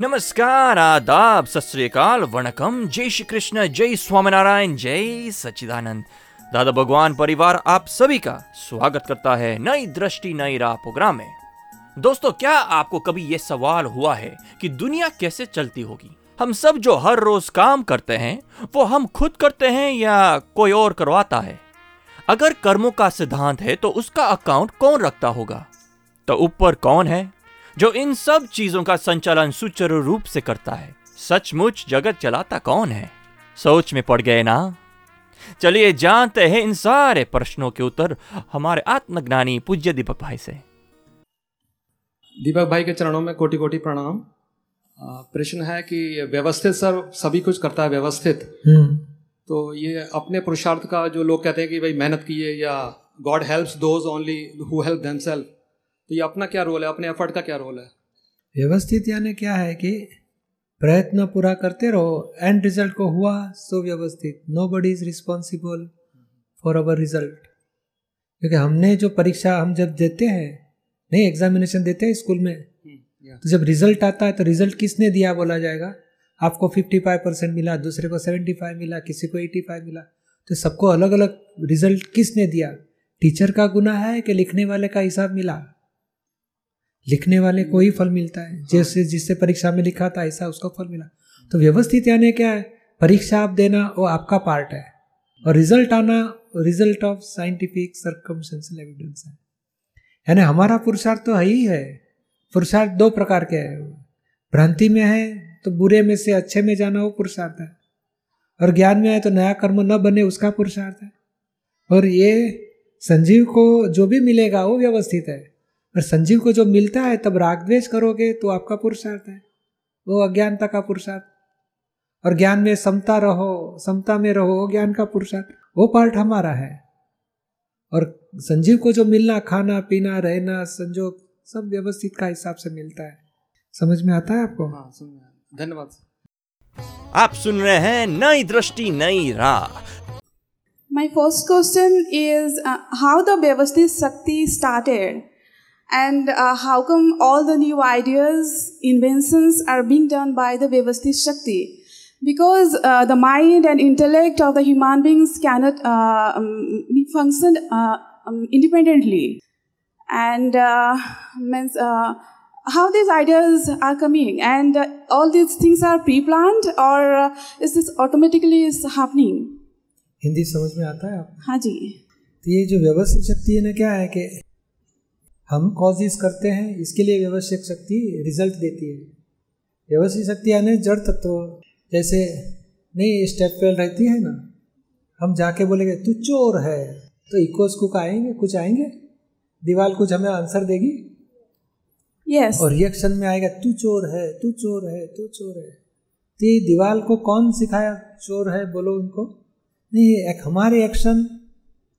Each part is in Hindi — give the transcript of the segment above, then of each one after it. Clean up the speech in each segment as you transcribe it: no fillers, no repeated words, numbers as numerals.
नमस्कार, आदाब, सत श्री अकाल, वणकम, जय श्री कृष्ण, जय स्वामीनारायण, जय सचचिदानंद। दादा भगवान परिवार आप सभी का स्वागत करता है नई दृष्टि नई राह प्रोग्राम में। दोस्तों, क्या आपको कभी ये सवाल हुआ है कि दुनिया कैसे चलती होगी? हम सब जो हर रोज काम करते हैं वो हम खुद करते हैं या कोई और करवाता है? अगर कर्मों का सिद्धांत है तो उसका अकाउंट कौन रखता होगा? तो ऊपर कौन है जो इन सब चीजों का संचालन सुचारू रूप से करता है? सचमुच जगत चलाता कौन है? सोच में पड़ गए ना? चलिए जानते हैं इन सारे प्रश्नों के उत्तर हमारे आत्मज्ञानी पूज्य दीपक भाई से। दीपक भाई के चरणों में कोटि कोटि प्रणाम। प्रश्न है कि व्यवस्थित सर सभी कुछ करता है व्यवस्थित, तो ये अपने पुरुषार्थ का जो लोग कहते हैं कि भाई मेहनत किए या God helps those only who help themselves, तो ये अपना क्या रोल है, अपने एफर्ट का क्या रोल है? व्यवस्थित यानी क्या है कि प्रयत्न पूरा करते रहो, एंड रिजल्ट को हुआ सो व्यवस्थित। Nobody is responsible for our result, क्योंकि हमने जो परीक्षा हम जब देते हैं, नहीं एग्जामिनेशन देते हैं स्कूल में, तो जब रिजल्ट आता है तो रिजल्ट किसने दिया बोला जाएगा? आपको 55% मिला, दूसरे को 75 मिला, किसी को 85 मिला, तो सबको अलग अलग रिजल्ट किसने दिया? टीचर का गुनाह है कि लिखने वाले का हिसाब मिला? लिखने वाले को ही फल मिलता है, जैसे जिससे परीक्षा में लिखा था ऐसा उसको फल मिला। तो व्यवस्थित यानी क्या है? परीक्षा आप देना वो आपका पार्ट है, और रिजल्ट आना result of scientific circumstantial evidence है। यानी हमारा पुरुषार्थ तो ही है। पुरुषार्थ दो प्रकार के है, भ्रांति में है तो बुरे में से अच्छे में जाना वो पुरुषार्थ है, और ज्ञान में है तो नया कर्म न बने उसका पुरुषार्थ है। और ये संजीव को जो भी मिलेगा वो व्यवस्थित है, और संजीव को जो मिलता है तब राग द्वेष करोगे तो आपका पुरुषार्थ है, वो अज्ञानता का पुरुषार्थ। और ज्ञान में समता रहो, समता में रहो, वो ज्ञान का पुरुषार्थ, वो पार्ट हमारा है। और संजीव को जो मिलना, खाना पीना रहना संजोग सब व्यवस्थित का हिसाब से मिलता है। समझ में आता है आपको? हाँ, समझ में आता है। धन्यवाद। आप सुन रहे हैं नई दृष्टि नई राह। My first question is how the Vyavasthit Shakti started? And how come all the new ideas, inventions are being done by the Vyavasthit Shakti? Because the mind and intellect of the human beings cannot function independently. And how these ideas are coming? And all these things are pre-planned, or is this automatically is happening? Hindi समझ में आता है आप? हाँ जी। तो ये जो Vyavasthit Shakti है ना, क्या है कि हम कॉजेस करते हैं, इसके लिए व्यवस्थित शक्ति रिजल्ट देती है। व्यवस्थित शक्ति यानी जड़ तत्व, जैसे नहीं स्टेप फेल रहती है ना, हम जाके बोलेंगे तू चोर है तो इकोस कुक आएंगे, कुछ आएंगे, दीवार कुछ हमें आंसर देगी। यस। और रिएक्शन में आएगा तू चोर है, तू चोर है, तू चोर है। तो ये दीवार को कौन सिखाया चोर है बोलो उनको? नहीं, एक हमारे एक्शन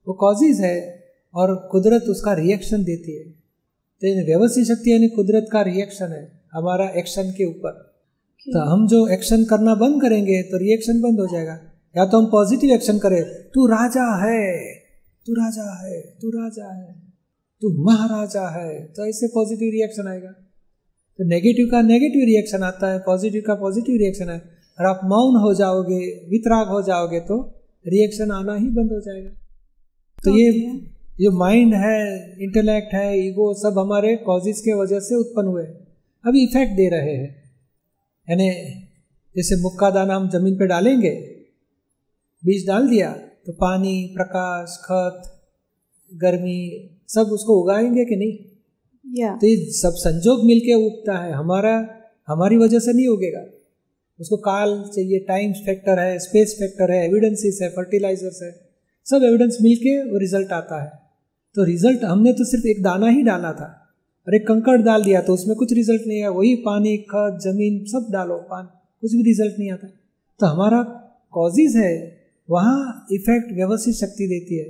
वो कॉजेज है और कुदरत उसका रिएक्शन देती है। तो व्यवस्थित शक्ति यानी कुदरत का रिएक्शन है हमारा एक्शन के ऊपर। तो हम जो एक्शन करना बंद करेंगे तो रिएक्शन बंद हो जाएगा। या तो हम पॉजिटिव एक्शन करें, तू राजा है, तू राजा है, तू राजा है, तू महाराजा है, तो ऐसे पॉजिटिव रिएक्शन आएगा। तो नेगेटिव का नेगेटिव रिएक्शन आता है, पॉजिटिव का पॉजिटिव रिएक्शन है। और आप मौन हो जाओगे, वितराग हो जाओगे तो रिएक्शन आना ही बंद हो जाएगा। तो ये जो माइंड है, इंटेलेक्ट है, ईगो, सब हमारे कॉजेस के वजह से उत्पन्न हुए, अभी इफेक्ट दे रहे हैं। यानी जैसे मुक्का दाना हम जमीन पे डालेंगे, बीज डाल दिया तो पानी, प्रकाश, खत, गर्मी सब उसको उगाएंगे कि नहीं? तो ये सब संजोग मिलके उगता है, हमारा हमारी वजह से नहीं उगेगा। उसको काल चाहिए, टाइम फैक्टर है, स्पेस फैक्टर है, एविडेंसेस है, फर्टिलाइजर्स है, सब एविडेंस मिलके वो रिजल्ट आता है। तो रिजल्ट हमने तो सिर्फ एक दाना ही डाला था और एक कंकड़ डाल दिया तो उसमें कुछ रिजल्ट नहीं आया। वही पानी, खत, जमीन सब डालो, पान, कुछ भी रिजल्ट नहीं आता। तो हमारा कॉजेज है, वहाँ इफेक्ट व्यवस्थित शक्ति देती है।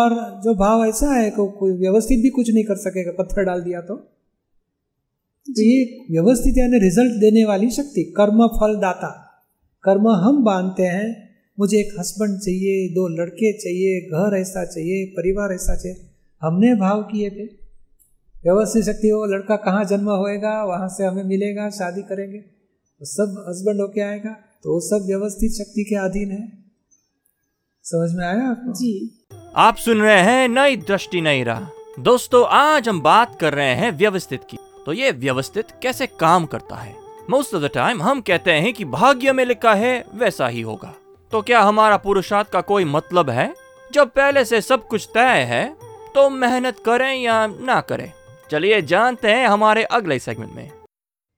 और जो भाव ऐसा है कि कोई व्यवस्थित भी कुछ नहीं कर सकेगा, पत्थर डाल दिया तो ये व्यवस्थित यानी रिजल्ट देने वाली शक्ति, कर्म फल दाता। कर्म हम बांधते हैं, मुझे एक हस्बैंड चाहिए, 2 लड़के चाहिए, घर ऐसा चाहिए, परिवार ऐसा चाहिए, हमने भाव किए थे। व्यवस्थित शक्ति हो, लड़का कहाँ जन्म होएगा वहाँ से हमें मिलेगा, शादी करेंगे तो सब हस्बैंड होके आएगा, तो वो सब व्यवस्थित शक्ति के अधीन है। समझ में आया आपको? जी। आप सुन रहे हैं नई दृष्टि नई राह। दोस्तों, आज हम बात कर रहे हैं व्यवस्थित की। तो ये व्यवस्थित कैसे काम करता है? मोस्ट ऑफ द टाइम हम कहते हैं कि भाग्य में लिखा है वैसा ही होगा, तो क्या हमारा पुरुषार्थ का कोई मतलब है? जब पहले से सब कुछ तय है तो मेहनत करें या ना करें। चलिए जानते हैं हमारे अगले सेगमेंट में।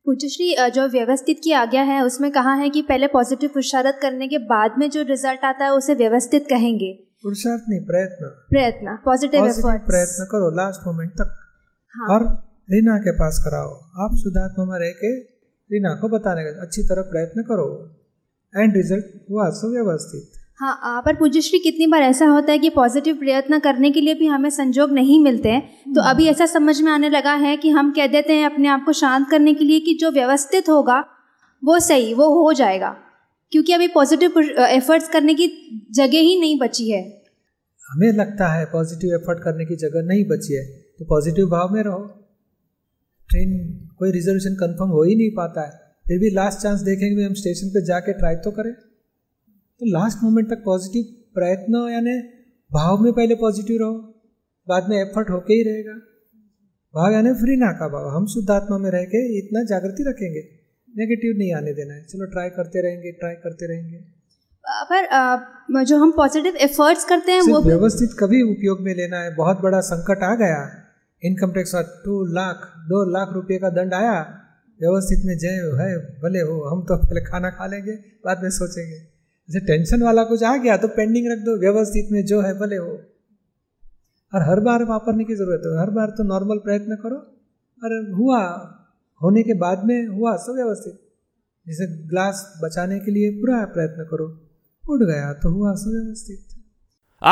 पूज्यश्री, जो व्यवस्थित की आज्ञा है उसमें कहा है कि पहले पॉजिटिव पुरुषार्थ करने के बाद में जो रिजल्ट आता है उसे व्यवस्थित कहेंगे। पुरुषार्थ नहीं, प्रयत्न, पॉजिटिव एफर्ट, प्रयत्न करो लास्ट मोमेंट तक। हाँ। और रीना के पास कराओ, आप सुधात्मा में रह के रीना को बताने का अच्छी तरह प्रयत्न करो, एंड रिजल्ट हुआ सुव्यवस्थित। हाँ, पर पूज्यश्री कितनी बार ऐसा होता है कि पॉजिटिव प्रयत्न करने के लिए भी हमें संजोग नहीं मिलते हैं, तो अभी ऐसा समझ में आने लगा है कि हम कह देते हैं अपने आप को शांत करने के लिए कि जो व्यवस्थित होगा वो सही, वो हो जाएगा, क्योंकि अभी पॉजिटिव एफर्ट्स करने की जगह ही नहीं बची है। हमें लगता है पॉजिटिव एफर्ट करने की जगह नहीं बची है, तो पॉजिटिव भाव में रहो। ट्रेन कोई रिजर्वेशन कंफर्म हो ही नहीं पाता है, फिर भी लास्ट चांस देखेंगे हम स्टेशन पे जाके ट्राई तो करें। तो लास्ट मोमेंट तक पॉजिटिव प्रयत्न, यानी भाव में पहले पॉजिटिव रहो, बाद में एफर्ट होके ही रहेगा। भाव यानी फ्री ना का भाव, हम शुद्ध आत्मा में रह के इतना जागृति रखेंगे, नेगेटिव नहीं आने देना है। चलो ट्राई करते रहेंगे, ट्राई करते रहेंगे। पर जो हम पॉजिटिव एफर्ट्स करते हैं वो व्यवस्थित कभी उपयोग में लेना है। बहुत बड़ा संकट आ गया, इनकम टैक्स का 2 लाख रुपये का दंड आया, व्यवस्थित में जय है भले हो, हम तो पहले खाना खा लेंगे बाद में सोचेंगे। जैसे टेंशन वाला कुछ आ गया तो पेंडिंग रख दो, व्यवस्थित में जो है भले हो। और हर बार वापरने की जरूरत है, हर बार तो नॉर्मल प्रयत्न करो और हुआ होने के बाद में हुआ सब व्यवस्थित। जैसे ग्लास बचाने के लिए पूरा प्रयत्न करो, उड़ गया तो हुआ सब व्यवस्थित।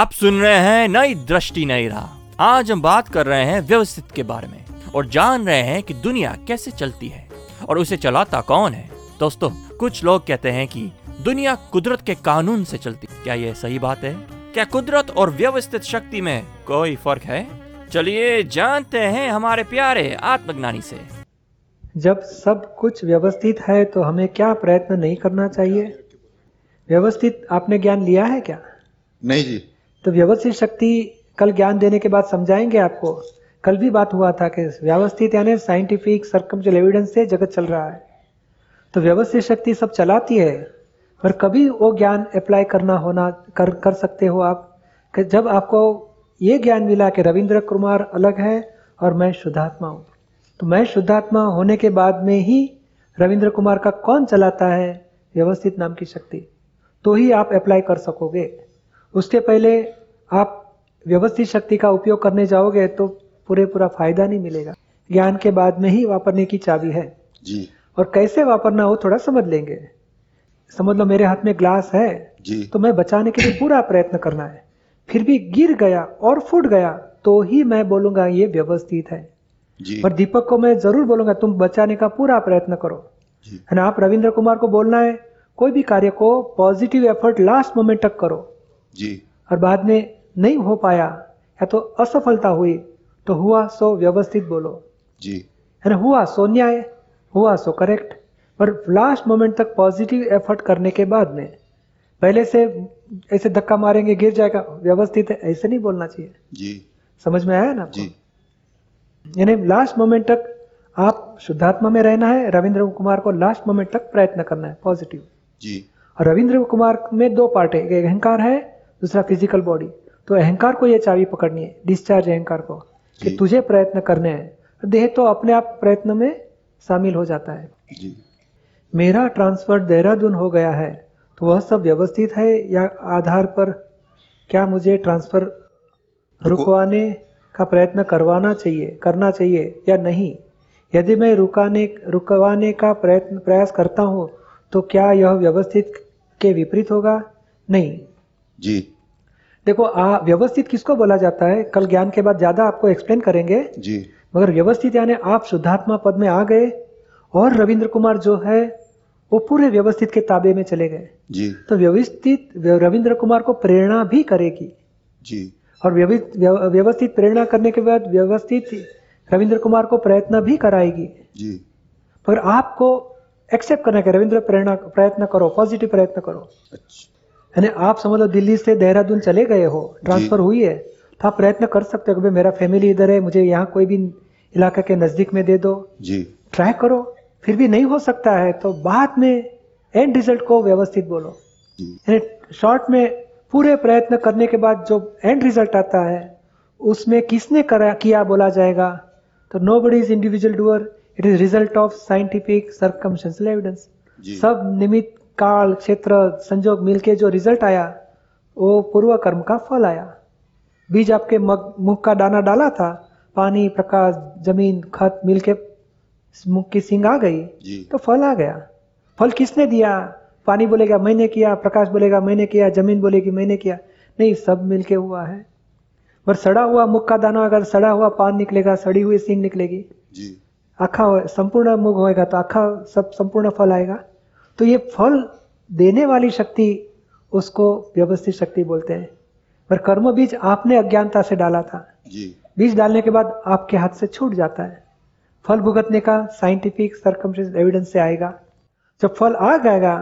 आप सुन रहे हैं नई दृष्टि नई राह। आज हम बात कर रहे हैं व्यवस्थित के बारे में और जान रहे हैं कि दुनिया कैसे चलती है और उसे चलाता कौन है। दोस्तों, कुछ लोग कहते हैं कि दुनिया कुदरत के कानून से चलती, क्या यह सही बात है? क्या कुदरत और व्यवस्थित शक्ति में कोई फर्क है? चलिए जानते हैं हमारे प्यारे आत्मज्ञानी से। जब सब कुछ व्यवस्थित है तो हमें क्या प्रयत्न नहीं करना चाहिए? व्यवस्थित आपने ज्ञान लिया है क्या? नहीं जी। तो व्यवस्थित शक्ति कल ज्ञान देने के बाद समझाएंगे आपको। कल भी बात हुआ था कि व्यवस्थित यानी साइंटिफिक सर्कमस्टेंशियल एविडेंस से जगत चल रहा है, तो व्यवस्थित शक्ति सब चलाती है। पर कभी वो ज्ञान अप्लाई करना होना कर सकते हो आप कि जब आपको ये ज्ञान मिला कि रविंद्र कुमार अलग है और मैं शुद्धात्मा हूँ, तो मैं शुद्धात्मा होने के बाद में ही रविंद्र कुमार का कौन चलाता है व्यवस्थित नाम की शक्ति, तो ही आप अप्लाई कर सकोगे। उसके पहले आप व्यवस्थित शक्ति का उपयोग करने जाओगे तो पूरा फायदा नहीं मिलेगा। ज्ञान के बाद में ही वापरने की चाबी है जी। और कैसे वापरना हो थोड़ा समझ लेंगे। समझ लो मेरे हाथ में ग्लास है जी, तो मैं बचाने के लिए पूरा प्रयत्न करना है, फिर भी गिर गया और फूट गया तो ही मैं बोलूंगा ये व्यवस्थित है जी। पर दीपक को मैं जरूर बोलूंगा तुम बचाने का पूरा प्रयत्न करो जी। है ना? आप रविंद्र कुमार को बोलना है कोई भी कार्य को पॉजिटिव एफर्ट लास्ट मोमेंट तक करो जी। और बाद में नहीं हो पाया या तो असफलता हुई तो हुआ सो व्यवस्थित बोलो जी। है ना? हुआ सो न्याय, हुआ सो करेक्ट। पर लास्ट मोमेंट तक पॉजिटिव एफर्ट करने के बाद में पहले से ऐसे धक्का मारेंगे गिर जाएगा व्यवस्थित है ऐसे नहीं बोलना चाहिए जी। समझ में आया ना जी? यानी लास्ट मोमेंट तक आप शुद्धात्मा में रहना है, रविंद्र कुमार को लास्ट मोमेंट तक प्रयत्न करना है पॉजिटिव जी। और रविंद्र कुमार में दो पार्ट है, एक अहंकार है, दूसरा फिजिकल बॉडी। तो अहंकार को यह चाबी पकड़नी है, डिस्चार्ज अहंकार को कि तुझे प्रयत्न करने हैं, देह तो अपने आप प्रयत्न में शामिल हो जाता है जी। मेरा ट्रांसफर देहरादून हो गया है तो वह सब व्यवस्थित है या आधार पर क्या मुझे ट्रांसफर रुकवाने का प्रयत्न करना चाहिए या नहीं? यदि मैं रुकवाने का प्रयास करता हूँ तो क्या यह व्यवस्थित के विपरीत होगा? नहीं जी। देखो व्यवस्थित किसको बोला जाता है कल ज्ञान के बाद ज्यादा आपको एक्सप्लेन करेंगे जी। मगर व्यवस्थित यानी आप शुद्धात्मा पद में आ गए और रविंद्र कुमार जो है वो पूरे व्यवस्थित के ताबे में चले गए जी। तो व्यवस्थित रविंद्र कुमार को प्रेरणा भी करेगी जी। और व्यवस्थित प्रेरणा करने के बाद व्यवस्थित रविंद्र कुमार को प्रयत्न भी कराएगी जी, पर आपको एक्सेप्ट करना है। रविंद्र प्रेरणा प्रयत्न करो, पॉजिटिव प्रयत्न करो। यानी आप समझ लो दिल्ली से देहरादून चले गए हो, ट्रांसफर हुई है, तो आप प्रयत्न कर सकते हो कि मेरा फैमिली इधर है, मुझे यहाँ कोई भी इलाका के नजदीक में दे दो जी, ट्राई करो। फिर भी नहीं हो सकता है तो बाद में एंड रिजल्ट को व्यवस्थित बोलो। यानी शॉर्ट में पूरे प्रयत्न करने के बाद जो एंड रिजल्ट आता है उसमें किसने किया बोला जाएगा तो nobody is individual doer, it is result of scientific circumstantial evidence. सब निमित्त, काल, क्षेत्र, संजोग मिलके जो रिजल्ट आया वो पूर्व कर्म का फल आया। बीज आपके मुख का दाना डाला था, पानी, प्रकाश, जमीन, खत मिलके मुख की सींग आ गई तो फल आ गया। फल किसने दिया? पानी बोलेगा मैंने किया, प्रकाश बोलेगा मैंने किया, जमीन बोलेगी मैंने किया, नहीं, सब मिलके हुआ है। पर सड़ा हुआ मुख का दाना अगर सड़ा हुआ पान निकलेगा, सड़ी हुई सींग निकलेगी जी, आखा संपूर्ण मुख होएगा तो आखा सब संपूर्ण फल आएगा। तो ये फल देने वाली शक्ति उसको व्यवस्थित शक्ति बोलते हैं। पर कर्म बीज आपने अज्ञानता से डाला था जी, बीज डालने के बाद आपके हाथ से छूट जाता है। फल भुगतने का साइंटिफिक सर्कमस्टेंशियल एविडेंस से आएगा। जब फल आ जाएगा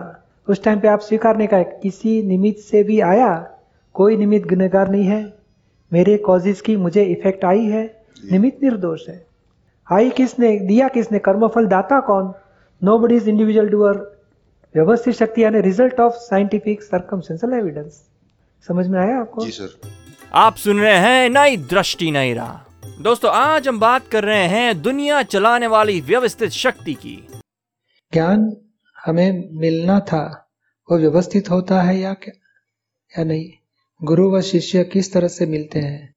उस टाइम पे आप स्वीकारने का, किसी निमित्त से भी आया, कोई निमित्त गुनहगार नहीं है, मेरे कॉजेज की मुझे इफेक्ट आई है, निमित्त निर्दोष है। आई किसने, दिया किसने, कर्मफल दाता कौन, नोबडी इज इंडिविजुअल डूअर, व्यवस्थित शक्ति यानी result of scientific circumstantial evidence. समझ में आया आपको जी सर। आप सुन रहे हैं नई दृष्टि नई राह। दोस्तों आज हम बात कर रहे हैं दुनिया चलाने वाली व्यवस्थित शक्ति की। ज्ञान हमें मिलना था वो व्यवस्थित होता है या नहीं, गुरु व शिष्य किस तरह से मिलते हैं,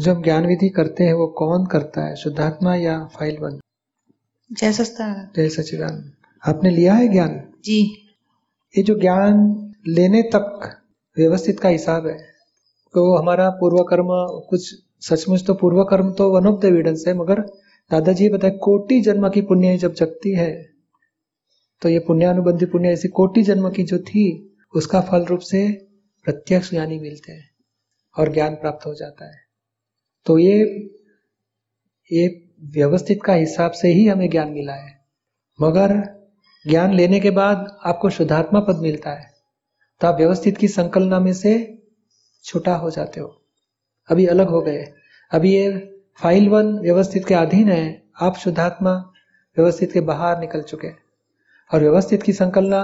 जो ज्ञान विधि करते हैं वो कौन करता है, शुद्धात्मा या फाइल बंद? जय सचचिदानंद। जय सचचिदानंद। आपने लिया है ज्ञान जी? ये जो ज्ञान लेने तक व्यवस्थित का हिसाब है तो हमारा पूर्व कर्म कुछ, सचमुच तो पूर्व कर्म तो वन ऑफ द एविडेंस है, मगर दादाजी बताए कोटि जन्म की पुण्य जब जगती है तो ये पुण्यानुबंधी पुण्य ऐसी कोटि जन्म की जो थी उसका फल रूप से प्रत्यक्ष ज्ञानी मिलते हैं और ज्ञान प्राप्त हो जाता है। तो ये व्यवस्थित का हिसाब से ही हमें ज्ञान मिला है। मगर ज्ञान लेने के बाद आपको शुद्धात्मा पद मिलता है तो आप व्यवस्थित की संकल्पना में से छुटा हो जाते हो, अभी अलग हो गए। अभी ये फाइल वन व्यवस्थित के अधीन है, आप शुद्धात्मा व्यवस्थित के बाहर निकल चुके और व्यवस्थित की संकल्पना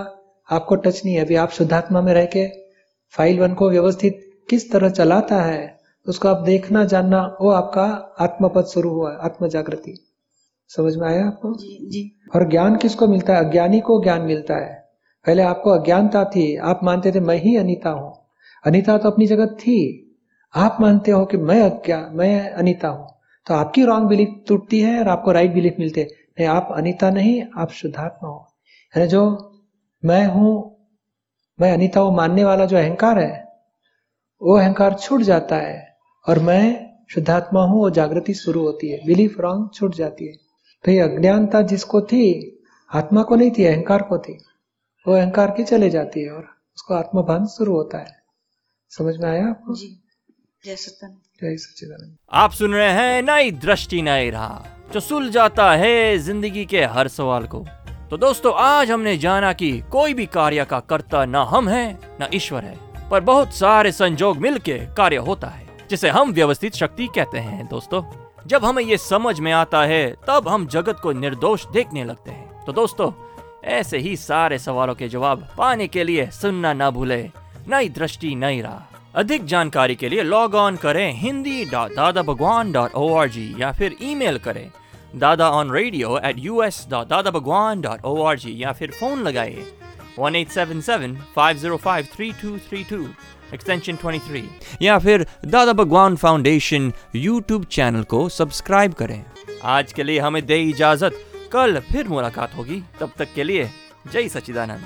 आपको टच नहीं है। अभी आप शुद्धात्मा में रह के फाइल वन को व्यवस्थित किस तरह चलाता है उसको आप देखना जानना, वो आपका आत्मपद शुरू हुआ, आत्म जागृति। समझ में आया आपको जी। और ज्ञान किसको मिलता है? अज्ञानी को ज्ञान मिलता है। पहले आपको अज्ञानता थी, आप मानते थे मैं ही अनिता हूँ, अनिता तो अपनी जगह थी, आप मानते हो कि मैं अनिता हूँ, तो आपकी रॉन्ग बिलीफ टूटती है और आपको राइट बिलीफ मिलते हैं, नहीं आप अनिता नहीं, आप शुद्धात्मा हो। यानी जो मैं हूँ, मैं अनिता वो मानने वाला जो अहंकार है वो अहंकार छूट जाता है और मैं शुद्धात्मा हूँ वो जागृति शुरू होती है, बिलीफ रॉन्ग छूट जाती है। तो ये अज्ञानता जिसको थी आत्मा को नहीं थी, अहंकार को थी, वो अहंकार की चले जाती है और उसको आत्मभान शुरू होता है। समझ में आया आपको? जय सच्चिदानंद। आप सुन रहे हैं नई दृष्टि नई राह, जो सुलझाता जाता है जिंदगी के हर सवाल को। तो दोस्तों आज हमने जाना कि कोई भी कार्य का कर्ता ना हम है ना ईश्वर है, पर बहुत सारे संजोग मिलके कार्य होता है जिसे हम व्यवस्थित शक्ति कहते हैं। दोस्तों जब हमें ये समझ में आता है तब हम जगत को निर्दोष देखने लगते हैं। तो दोस्तों ऐसे ही सारे सवालों के जवाब पाने के लिए सुनना ना भूले नई दृष्टि नई राह। अधिक जानकारी के लिए लॉग ऑन करें hindi.dadabhagwan.org या फिर ईमेल करें dadaonradio@us.dadabhagwan.org या फिर फोन लगाइए 1877-505-3232 एक्सटेंशन 23 या फिर Dada Bhagwan foundation YouTube channel को सब्सक्राइब करें। आज के लिए हमें दे इजाजत, कल फिर मुलाकात होगी, तब तक के लिए जय सच्चिदानंद।